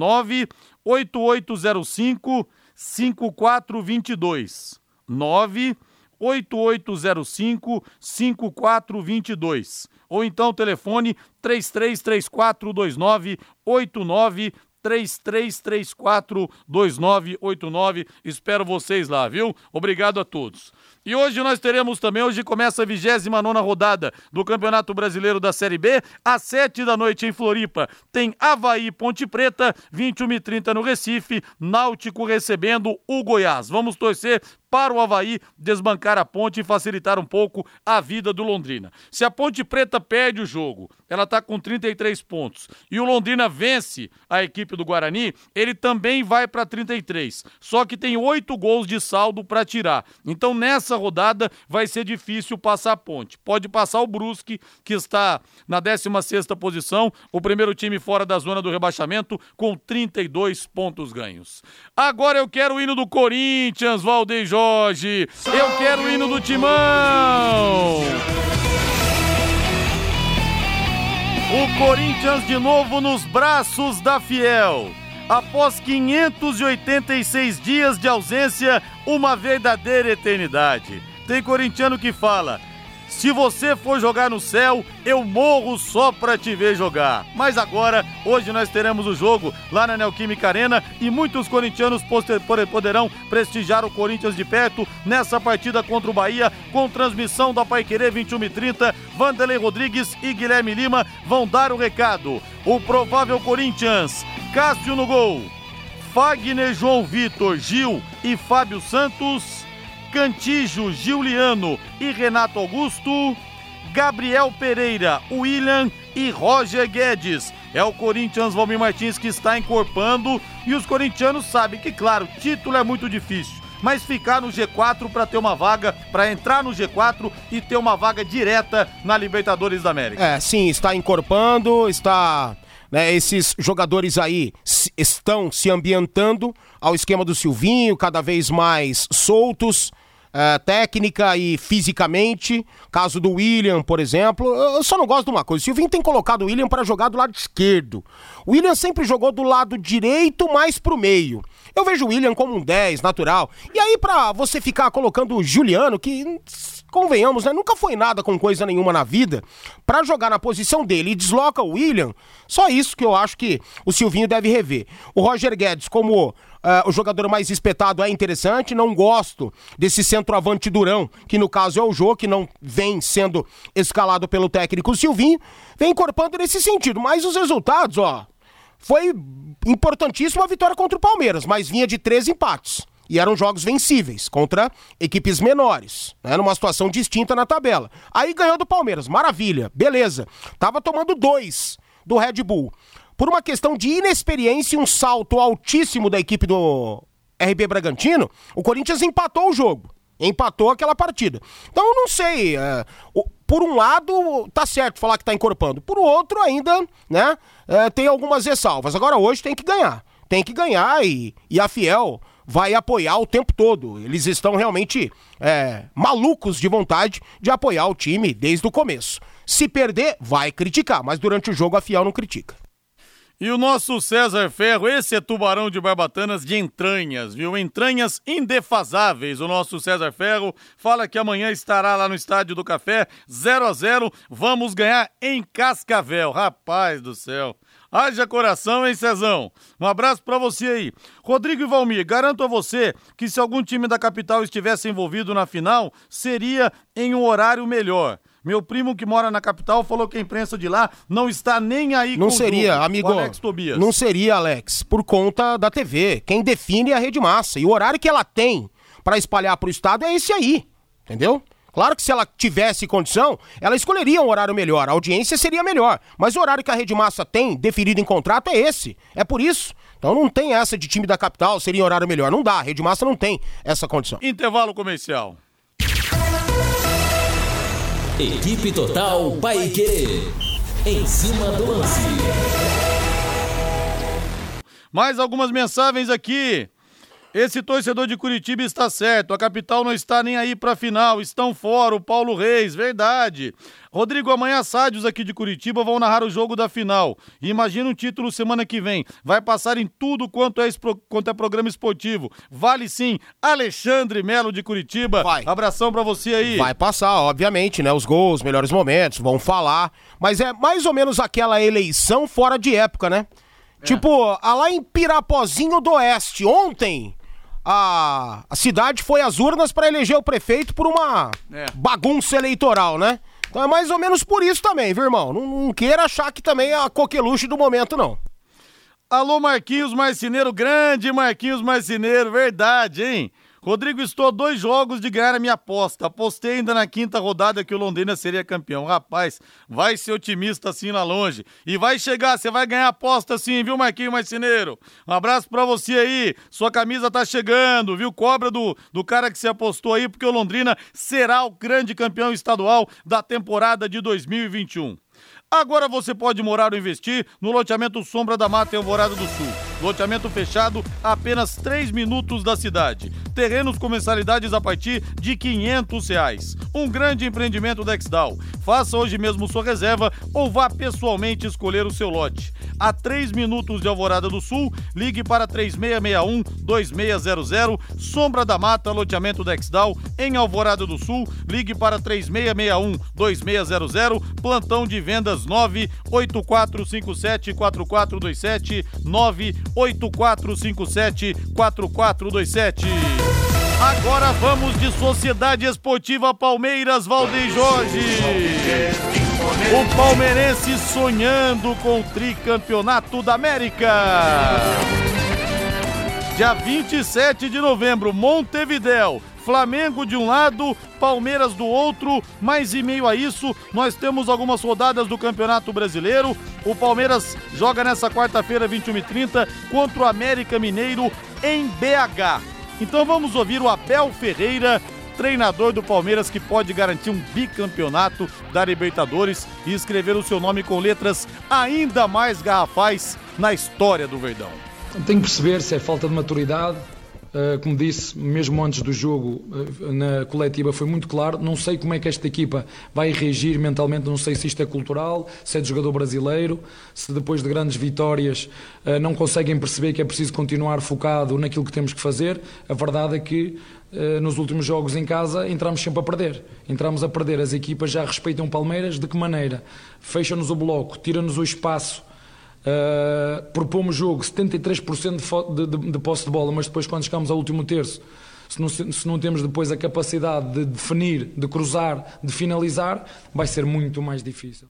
98805-5422. 98805-5422. Ou então telefone 33342989, 33342989. Espero vocês lá, viu? Obrigado a todos. E hoje nós teremos também, hoje começa a 29ª rodada do Campeonato Brasileiro da Série B, às 19h em Floripa. Tem Avaí Ponte Preta, 21h30 no Recife, Náutico recebendo o Goiás. Vamos torcer para o Avaí desbancar a Ponte e facilitar um pouco a vida do Londrina. Se a Ponte Preta perde o jogo, ela está com 33 pontos, e o Londrina vence a equipe do Guarani, ele também vai para 33, só que tem 8 gols de saldo para tirar. Então, nessa rodada, vai ser difícil passar a Ponte. Pode passar o Brusque, que está na 16ª posição, o primeiro time fora da zona do rebaixamento, com 32 pontos ganhos. Agora eu quero o hino do Corinthians, Valdeir Jorge. Hoje, eu quero o hino do Timão! O Corinthians de novo nos braços da Fiel. Após 586 dias de ausência, uma verdadeira eternidade. Tem corintiano que fala: se você for jogar no céu, eu morro só pra te ver jogar. Mas agora, hoje nós teremos o jogo lá na Neoquímica Arena e muitos corintianos poderão prestigiar o Corinthians de perto nessa partida contra o Bahia, com transmissão da Paiquerê 21h30. Vanderlei Rodrigues e Guilherme Lima vão dar o recado. O provável Corinthians: Cássio no gol, Fagner, João Vitor, Gil e Fábio Santos, Cantígio, Giuliano e Renato Augusto, Gabriel Pereira, William e Roger Guedes. É o Corinthians, Valmir Martins, que está encorpando, e os corintianos sabem que, claro, título é muito difícil, mas ficar no G4 para ter uma vaga, para entrar no G4 e ter uma vaga direta na Libertadores da América. É, sim, está encorpando, está... esses jogadores aí estão se ambientando ao esquema do Silvinho, cada vez mais soltos, técnica e fisicamente. Caso do William, por exemplo, eu só não gosto de uma coisa: o Silvinho tem colocado o William para jogar do lado esquerdo. O William sempre jogou do lado direito, mais pro meio. Eu vejo o William como um 10 natural. E aí, pra você ficar colocando o Giuliano, que... convenhamos, né? Nunca foi nada com coisa nenhuma na vida, pra jogar na posição dele e desloca o William. Só isso que eu acho que o Silvinho deve rever. O Roger Guedes, como o jogador mais espetado, é interessante. Não gosto desse centroavante durão, que no caso é o Jô, que não vem sendo escalado pelo técnico Silvinho. Vem encorpando nesse sentido, mas os resultados, foi importantíssima a vitória contra o Palmeiras, mas vinha de 13 empates. E eram jogos vencíveis contra equipes menores, né? Numa situação distinta na tabela. Aí ganhou do Palmeiras, maravilha, beleza. Tava tomando 2 do Red Bull. Por uma questão de inexperiência e um salto altíssimo da equipe do RB Bragantino, o Corinthians empatou o jogo. Empatou aquela partida. Então eu não sei, por um lado tá certo falar que tá encorpando, por outro ainda, né, tem algumas ressalvas. Agora hoje tem que ganhar. Tem que ganhar e a Fiel vai apoiar o tempo todo. Eles estão realmente malucos de vontade de apoiar o time desde o começo. Se perder, vai criticar, mas durante o jogo a Fiel não critica. E o nosso César Ferro, esse é tubarão de barbatanas de entranhas, viu? Entranhas indefasáveis. O nosso César Ferro fala que amanhã estará lá no Estádio do Café, 0-0, vamos ganhar em Cascavel. Rapaz do céu! Haja coração, hein, Cezão? Um abraço pra você aí. Rodrigo e Valmir, garanto a você que se algum time da capital estivesse envolvido na final, seria em um horário melhor. Meu primo que mora na capital falou que a imprensa de lá não está nem aí com o Alex Tobias. Não seria, Alex, por conta da TV. Quem define é a Rede Massa. E o horário que ela tem pra espalhar pro estado é esse aí, entendeu? Claro que se ela tivesse condição, ela escolheria um horário melhor, a audiência seria melhor. Mas o horário que a Rede Massa tem definido em contrato é esse, é por isso. Então não tem essa de time da capital, seria um horário melhor. Não dá, a Rede Massa não tem essa condição. Intervalo comercial. Equipe Total Paiquerê, em cima do lance. Mais algumas mensagens aqui. Esse torcedor de Curitiba está certo, a capital não está nem aí pra final, estão fora o Paulo Reis, verdade. Rodrigo, amanhã sádios aqui de Curitiba vão narrar o jogo da final. Imagina um título semana que vem, vai passar em tudo quanto é programa esportivo. Vale sim, Alexandre Melo de Curitiba, vai. Abração pra você aí. Vai passar, obviamente, né, os gols, melhores momentos, vão falar, mas é mais ou menos aquela eleição fora de época, né? É. Tipo, lá em Pirapozinho do Oeste, ontem... A cidade foi às urnas para eleger o prefeito por uma bagunça eleitoral, né? Então é mais ou menos por isso também, viu, irmão? Não queira achar que também é a coqueluche do momento, não. Alô, Marquinhos Marceneiro, grande Marquinhos Marceneiro, verdade, hein? Rodrigo, estou a 2 jogos de ganhar a minha aposta. Apostei ainda na 5ª rodada que o Londrina seria campeão. Rapaz, vai ser otimista assim lá longe. E vai chegar, você vai ganhar a aposta sim, viu, Marquinhos Marceneiro? Um abraço pra você aí. Sua camisa tá chegando, viu? Cobra do cara que você apostou aí, porque o Londrina será o grande campeão estadual da temporada de 2021. Agora você pode morar ou investir no loteamento Sombra da Mata em Alvorada do Sul. Loteamento fechado a apenas 3 minutos da cidade. Terrenos com mensalidades a partir de R$ 500 reais. Um grande empreendimento da Exdal. Faça hoje mesmo sua reserva ou vá pessoalmente escolher o seu lote. A 3 minutos de Alvorada do Sul, ligue para 3661-2600. Sombra da Mata, loteamento da Exdal em Alvorada do Sul, ligue para 3661-2600. Plantão de vendas 98457-4427, 98457-4427. Agora vamos de Sociedade Esportiva Palmeiras, Valdeir Jorge. O palmeirense sonhando com o tricampeonato da América. Dia 27 de novembro, Montevidéu. Flamengo de um lado, Palmeiras do outro, mas em meio a isso nós temos algumas rodadas do Campeonato Brasileiro. O Palmeiras joga nessa quarta-feira, 21h30, contra o América Mineiro em BH. Então vamos ouvir o Abel Ferreira, treinador do Palmeiras, que pode garantir um bicampeonato da Libertadores e escrever o seu nome com letras ainda mais garrafais na história do Verdão. Tem que perceber se é falta de maturidade. Como disse, mesmo antes do jogo, na coletiva foi muito claro, não sei como é que esta equipa vai reagir mentalmente, não sei se isto é cultural, se é de jogador brasileiro, se depois de grandes vitórias não conseguem perceber que é preciso continuar focado naquilo que temos que fazer. A verdade é que nos últimos jogos em casa entramos sempre a perder. Entramos a perder, as equipas já respeitam Palmeiras, de que maneira? Fecha-nos o bloco, tira-nos o espaço. Propomos jogo, 73% de posse de bola, mas depois quando chegamos ao último terço, se não temos depois a capacidade de definir, de cruzar, de finalizar, vai ser muito mais difícil.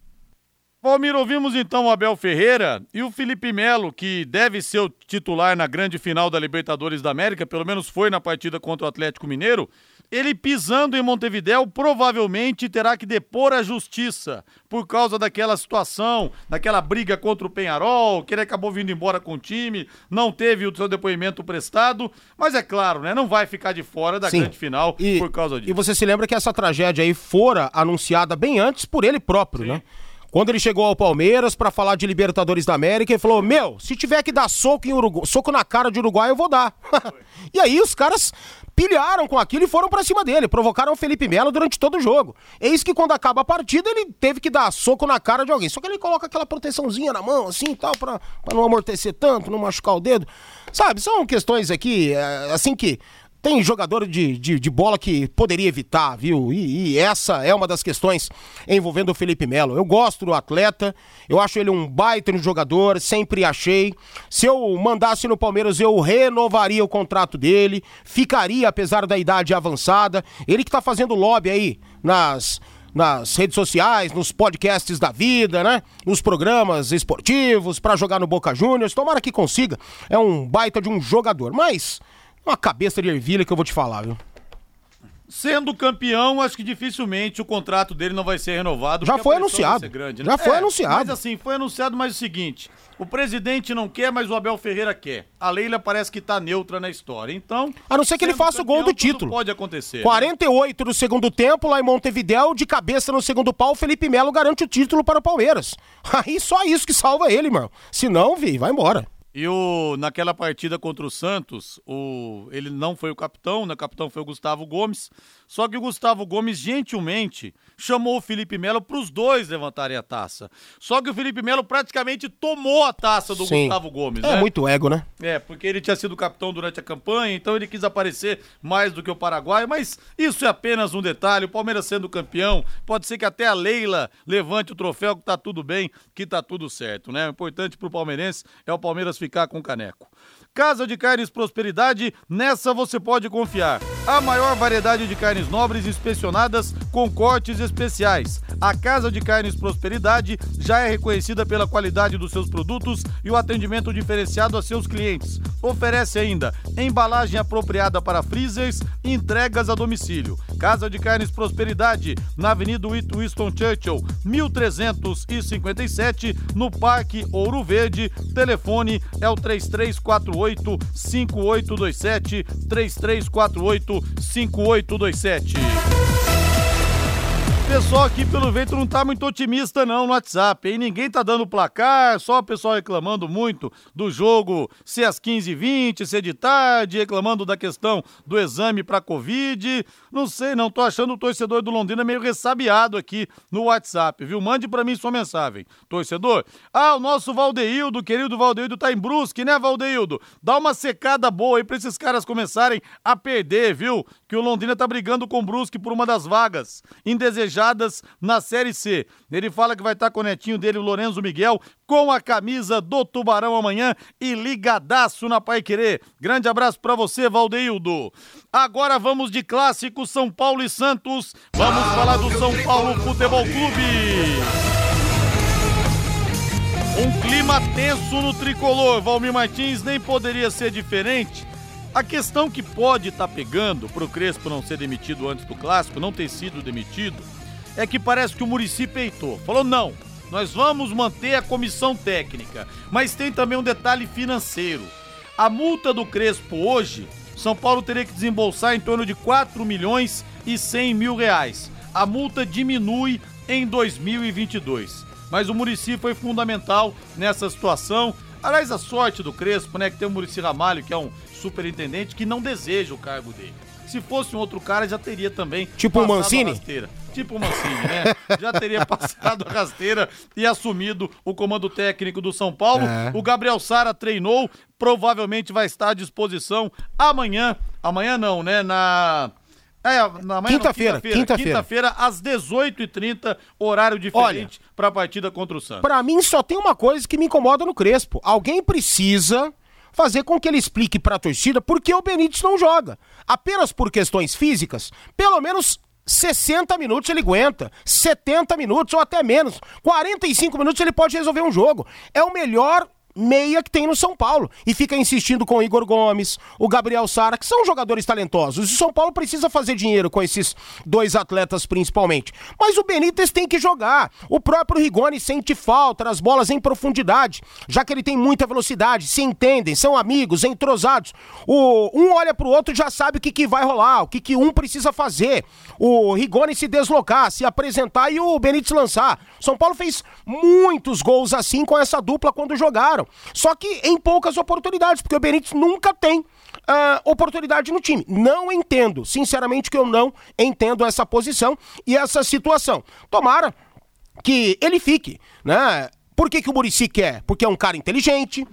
Valmir, ouvimos então o Abel Ferreira e o Felipe Melo, que deve ser o titular na grande final da Libertadores da América, pelo menos foi na partida contra o Atlético Mineiro. Ele pisando em Montevidéu provavelmente terá que depor à justiça por causa daquela situação, daquela briga contra o Peñarol, que ele acabou vindo embora com o time, não teve o seu depoimento prestado, mas é claro, né, não vai ficar de fora da grande final por causa disso. E você se lembra que essa tragédia aí fora anunciada bem antes por ele próprio, né? Quando ele chegou ao Palmeiras para falar de Libertadores da América, ele falou, se tiver que dar soco na cara de Uruguai, eu vou dar. E aí os caras pilharam com aquilo e foram para cima dele, provocaram o Felipe Melo durante todo o jogo. Eis que quando acaba a partida, ele teve que dar soco na cara de alguém. Só que ele coloca aquela proteçãozinha na mão, assim e tal, para não amortecer tanto, não machucar o dedo. Sabe, são questões aqui, assim que... Tem jogador de bola que poderia evitar, viu? E essa é uma das questões envolvendo o Felipe Melo. Eu gosto do atleta, eu acho ele um baita jogador, sempre achei. Se eu mandasse no Palmeiras, eu renovaria o contrato dele, ficaria apesar da idade avançada. Ele que tá fazendo lobby aí nas redes sociais, nos podcasts da vida, né? Nos programas esportivos, pra jogar no Boca Juniors. Tomara que consiga, é um baita de um jogador, mas... Uma cabeça de ervilha que eu vou te falar, viu? Sendo campeão, acho que dificilmente o contrato dele não vai ser renovado. Já foi anunciado. Grande, né? Já foi anunciado. Mas assim, foi anunciado, mas o seguinte, o presidente não quer, mas o Abel Ferreira quer. A Leila parece que tá neutra na história, então... A não ser que ele faça campeão, o gol do título. Pode acontecer. 48 do segundo tempo, lá em Montevidéu, de cabeça no segundo pau, o Felipe Melo garante o título para o Palmeiras. Aí só isso que salva ele, mano. Se não, vai embora. E naquela partida contra o Santos, ele não foi o capitão, né? O capitão foi o Gustavo Gomes. Só que o Gustavo Gomes, gentilmente, chamou o Felipe Melo para os dois levantarem a taça. Só que o Felipe Melo praticamente tomou a taça do Gustavo Gomes, né? É muito ego, né? É, porque ele tinha sido capitão durante a campanha, então ele quis aparecer mais do que o Paraguai. Mas isso é apenas um detalhe. O Palmeiras sendo campeão, pode ser que até a Leila levante o troféu, que tá tudo bem, que tá tudo certo, né? O importante pro palmeirense é o Palmeiras ficar com o caneco. Casa de Carnes Prosperidade, nessa você pode confiar. A maior variedade de carnes nobres inspecionadas com cortes especiais. A Casa de Carnes Prosperidade já é reconhecida pela qualidade dos seus produtos e o atendimento diferenciado a seus clientes. Oferece ainda embalagem apropriada para freezers e entregas a domicílio. Casa de Carnes Prosperidade, na Avenida Winston Churchill, 1357, no Parque Ouro Verde. Telefone é o 3348-5827, 3348-5827. Pessoal aqui, pelo jeito, não tá muito otimista não no WhatsApp, hein? Ninguém tá dando placar, só o pessoal reclamando muito do jogo, se às 15h20, se é de tarde, reclamando da questão do exame pra Covid. Não sei não, tô achando o torcedor do Londrina meio ressabiado aqui no WhatsApp, viu? Mande pra mim sua mensagem, torcedor. Ah, o nosso Valdeildo, querido Valdeildo, tá em Brusque, né, Valdeildo? Dá uma secada boa aí pra esses caras começarem a perder, viu? Que o Londrina tá brigando com o Brusque por uma das vagas indesejadas na Série C. Ele fala que vai estar com o netinho dele, o Lorenzo Miguel, com a camisa do Tubarão amanhã e ligadaço na Paiquerê. Grande abraço pra você, Valdeildo. Agora vamos de clássico, São Paulo e Santos. Vamos falar do São Paulo Futebol Clube. Um clima tenso no tricolor. Valmir Martins, nem poderia ser diferente. A questão que pode estar pegando pro Crespo não ser demitido antes do clássico, não ter sido demitido, é que parece que o Muricy peitou. Falou, não, nós vamos manter a comissão técnica. Mas tem também um detalhe financeiro. A multa do Crespo hoje, São Paulo teria que desembolsar em torno de 4 milhões e 100 mil reais. A multa diminui em 2022. Mas o Muricy foi fundamental nessa situação. Aliás, a sorte do Crespo, né, que tem o Muricy Ramalho, que é um superintendente que não deseja o cargo dele. Se fosse um outro cara, já teria também tipo o Mancini? Tipo o Mancini, né? Já teria passado a rasteira e assumido o comando técnico do São Paulo. É. O Gabriel Sara treinou, provavelmente vai estar à disposição amanhã. Amanhã não, né? Quinta-feira, às 18h30, horário diferente para a partida contra o Santos. Para mim, só tem uma coisa que me incomoda no Crespo. Alguém precisa fazer com que ele explique para a torcida por que o Benítez não joga. Apenas por questões físicas, pelo menos 60 minutos ele aguenta, 70 minutos ou até menos. 45 minutos ele pode resolver um jogo. É o melhor meia que tem no São Paulo, e fica insistindo com o Igor Gomes, o Gabriel Sara, que são jogadores talentosos, e o São Paulo precisa fazer dinheiro com esses dois atletas principalmente, mas o Benítez tem que jogar. O próprio Rigoni sente falta nas bolas em profundidade, já que ele tem muita velocidade, se entendem, são amigos, entrosados, um olha pro outro e já sabe o que vai rolar, o que um precisa fazer, o Rigoni se deslocar, se apresentar e o Benítez lançar. São Paulo fez muitos gols assim com essa dupla quando jogaram, só que em poucas oportunidades, porque o Benítez nunca tem oportunidade no time. Não entendo, sinceramente que eu não entendo essa posição e essa situação. Tomara que ele fique, né? Por que o Muricy quer? Porque é um cara inteligente,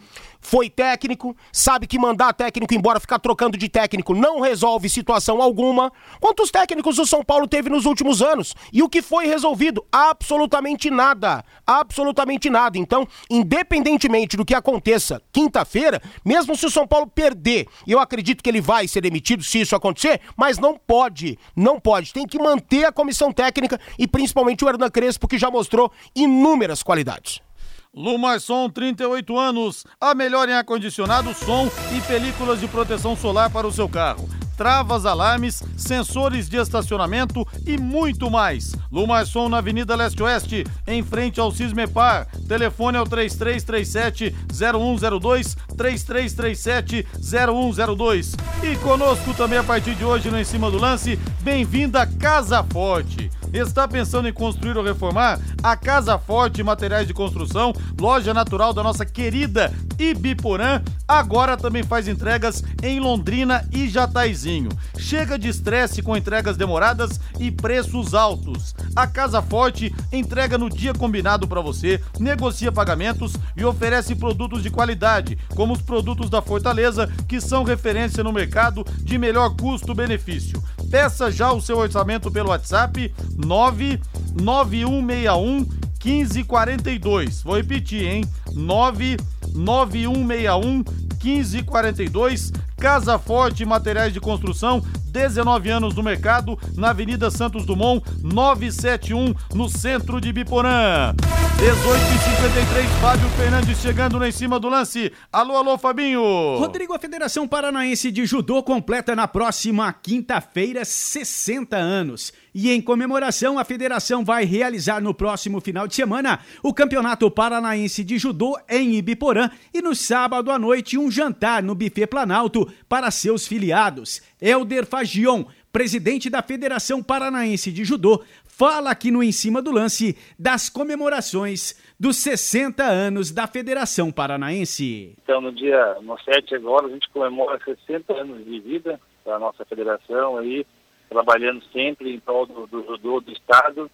foi técnico, sabe que mandar técnico embora, ficar trocando de técnico não resolve situação alguma. Quantos técnicos o São Paulo teve nos últimos anos? E o que foi resolvido? Absolutamente nada. Absolutamente nada. Então, independentemente do que aconteça quinta-feira, mesmo se o São Paulo perder, eu acredito que ele vai ser demitido se isso acontecer, mas não pode. Tem que manter a comissão técnica e principalmente o Hernan Crespo, que já mostrou inúmeras qualidades. Lumarson, 38 anos, a melhor em ar-condicionado, som e películas de proteção solar para o seu carro. Travas, alarmes, sensores de estacionamento e muito mais. Lumarson, na Avenida Leste-Oeste, em frente ao Sismepar. Telefone é o 3337-0102, 3337-0102. E conosco também a partir de hoje no Em Cima do Lance, bem-vinda a Casa Forte. Está pensando em construir ou reformar? A Casa Forte Materiais de Construção, loja natural da nossa querida Ibiporã, agora também faz entregas em Londrina e Jataizinho. Chega de estresse com entregas demoradas e preços altos. A Casa Forte entrega no dia combinado para você, negocia pagamentos e oferece produtos de qualidade, como os produtos da Fortaleza, que são referência no mercado de melhor custo-benefício. Peça já o seu orçamento pelo WhatsApp 99161 1542. Vou repetir, hein? 99161 1542. Casa Forte Materiais de Construção, 19 anos no mercado, na Avenida Santos Dumont, 971, no centro de Biporã. 18h53, Fábio Fernandes chegando lá em cima do lance. Alô, alô, Fabinho. Rodrigo, a Federação Paranaense de Judô completa na próxima quinta-feira 60 anos. E em comemoração, a federação vai realizar no próximo final de semana o Campeonato Paranaense de Judô em Ibiporã e no sábado à noite um jantar no Buffet Planalto para seus filiados. Helder Fagion, presidente da Federação Paranaense de Judô, fala aqui no Em Cima do Lance das comemorações dos 60 anos da Federação Paranaense. Então, no dia 7 agora, a gente comemora 60 anos de vida da nossa federação aí, trabalhando sempre em prol do judô do Estado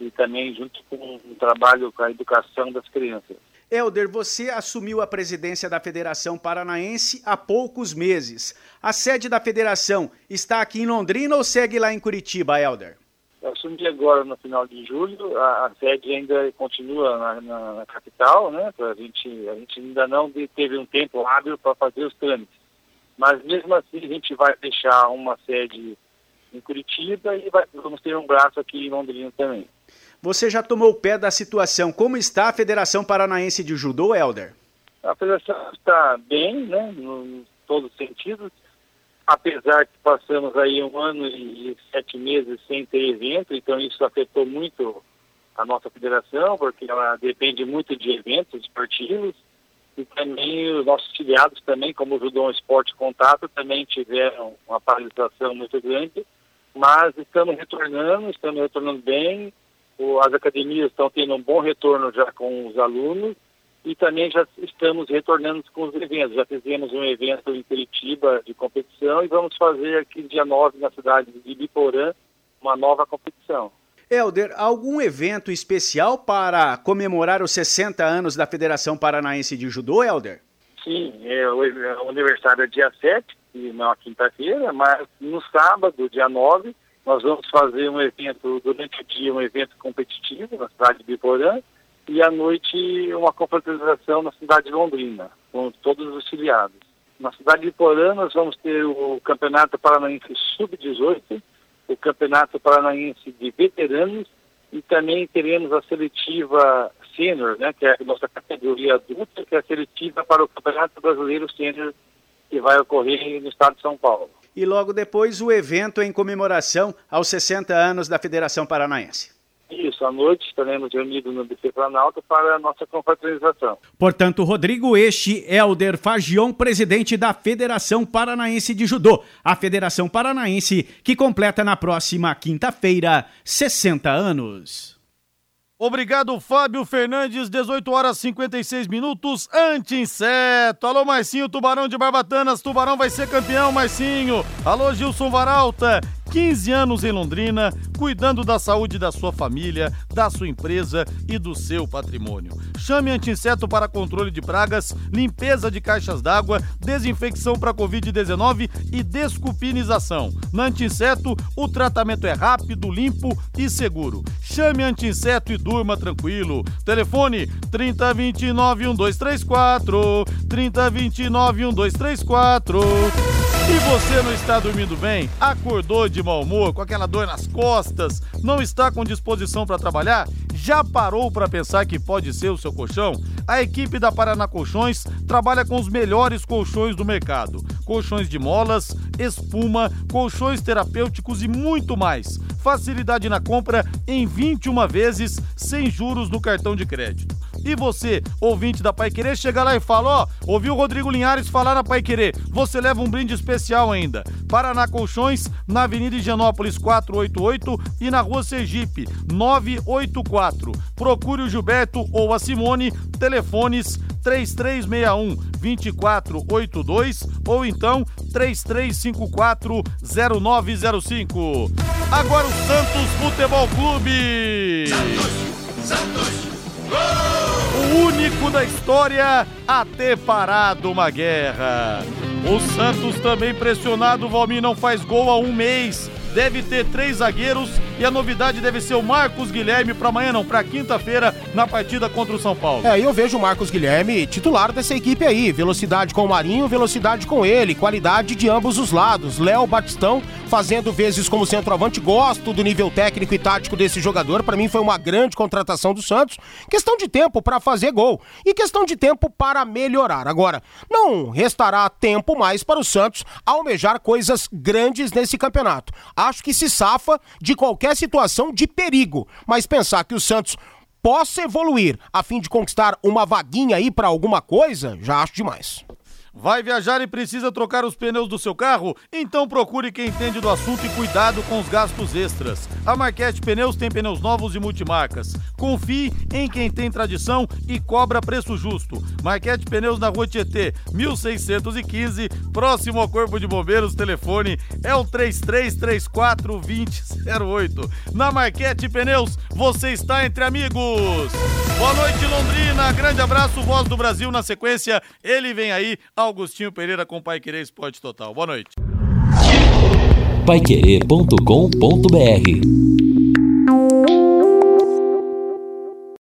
e também junto com o trabalho com a educação das crianças. Helder, você assumiu a presidência da Federação Paranaense há poucos meses. A sede da federação está aqui em Londrina ou segue lá em Curitiba, Helder? Eu assumi agora no final de julho, a sede ainda continua na capital, né? A gente ainda não teve um tempo hábil para fazer os trâmites. Mas mesmo assim a gente vai deixar uma sede em Curitiba e vamos ter um braço aqui em Londrina também. Você já tomou o pé da situação. Como está a Federação Paranaense de Judô, Helder? A federação está bem, né, em todos os sentidos. Apesar que passamos aí 1 ano e 7 meses sem ter evento, então isso afetou muito a nossa federação, porque ela depende muito de eventos esportivos. E também os nossos filiados também, como o Judô é um esporte contato, também tiveram uma paralisação muito grande. Mas estamos retornando bem. As academias estão tendo um bom retorno já com os alunos e também já estamos retornando com os eventos. Já fizemos um evento em Curitiba de competição e vamos fazer aqui dia 9 na cidade de Ibiporã uma nova competição. Helder, algum evento especial para comemorar os 60 anos da Federação Paranaense de Judô, Helder? Sim, o aniversário é dia 7, e não é quinta-feira, mas no sábado, dia 9, nós vamos fazer um evento, durante o dia, um evento competitivo na cidade de Biporã e à noite uma confraternização na cidade de Londrina, com todos os filiados. Na cidade de Biporã nós vamos ter o Campeonato Paranaense Sub-18, o Campeonato Paranaense de Veteranos e também teremos a seletiva sênior, né, que é a nossa categoria adulta, que é a seletiva para o Campeonato Brasileiro Sênior, que vai ocorrer no estado de São Paulo. E logo depois o evento em comemoração aos 60 anos da Federação Paranaense. Isso, à noite estaremos reunidos no BC Planalto para a nossa confraternização. Portanto, Rodrigo, este é Helder Fagion, presidente da Federação Paranaense de Judô. A Federação Paranaense que completa na próxima quinta-feira 60 anos. Obrigado, Fábio Fernandes, 18h56, anti-inseto. Alô, Marcinho, Tubarão de Barbatanas, Tubarão vai ser campeão, Marcinho. Alô, Gilson Varalta, 15 anos em Londrina, cuidando da saúde da sua família, da sua empresa e do seu patrimônio. Chame Anti-Inseto para controle de pragas, limpeza de caixas d'água, desinfecção para Covid-19 e desculpinização. Na Anti-Inseto, o tratamento é rápido, limpo e seguro. Chame Anti-Inseto e durma tranquilo. Telefone 3029-1234, 3029-1234. Se você não está dormindo bem, acordou de mau humor, com aquela dor nas costas, não está com disposição para trabalhar, já parou para pensar que pode ser o seu colchão? A equipe da Paraná Colchões trabalha com os melhores colchões do mercado. Colchões de molas, espuma, colchões terapêuticos e muito mais. Facilidade na compra em 21 vezes sem juros no cartão de crédito. E você, ouvinte da Paiquerê, chega lá e fala, ó, ouviu o Rodrigo Linhares falar na Paiquerê, você leva um brinde especial ainda. Paraná Colchões, na Avenida Higienópolis 488 e na Rua Sergipe 984. Procure o Gilberto ou a Simone, telefones 3361-2482 ou então 3354-0905. Agora o Santos Futebol Clube. Santos, gol! O único da história a ter parado uma guerra. O Santos também pressionado, o Valmir não faz gol há um mês. Deve ter 3 zagueiros e a novidade deve ser o Marcos Guilherme para amanhã, não, para quinta-feira, na partida contra o São Paulo. É, eu vejo o Marcos Guilherme titular dessa equipe aí, velocidade com o Marinho, velocidade com ele, qualidade de ambos os lados. Léo Batistão fazendo vezes como centroavante, gosto do nível técnico e tático desse jogador, para mim foi uma grande contratação do Santos. Questão de tempo para fazer gol e questão de tempo para melhorar. Agora, não restará tempo mais para o Santos almejar coisas grandes nesse campeonato. Acho que se safa de qualquer situação de perigo, mas pensar que o Santos possa evoluir a fim de conquistar uma vaguinha aí pra alguma coisa, já acho demais. Vai viajar e precisa trocar os pneus do seu carro? Então procure quem entende do assunto e cuidado com os gastos extras. A Marquete Pneus tem pneus novos e multimarcas. Confie em quem tem tradição e cobra preço justo. Marquete Pneus na Rua Tietê, 1615, próximo ao Corpo de Bombeiros, telefone é o 3334-2008. Na Marquete Pneus, você está entre amigos. Boa noite, Londrina, grande abraço, Voz do Brasil, na sequência, ele vem aí, Augustinho Pereira com Paiquerê Esporte Total. Boa noite. Paiquerê.com.br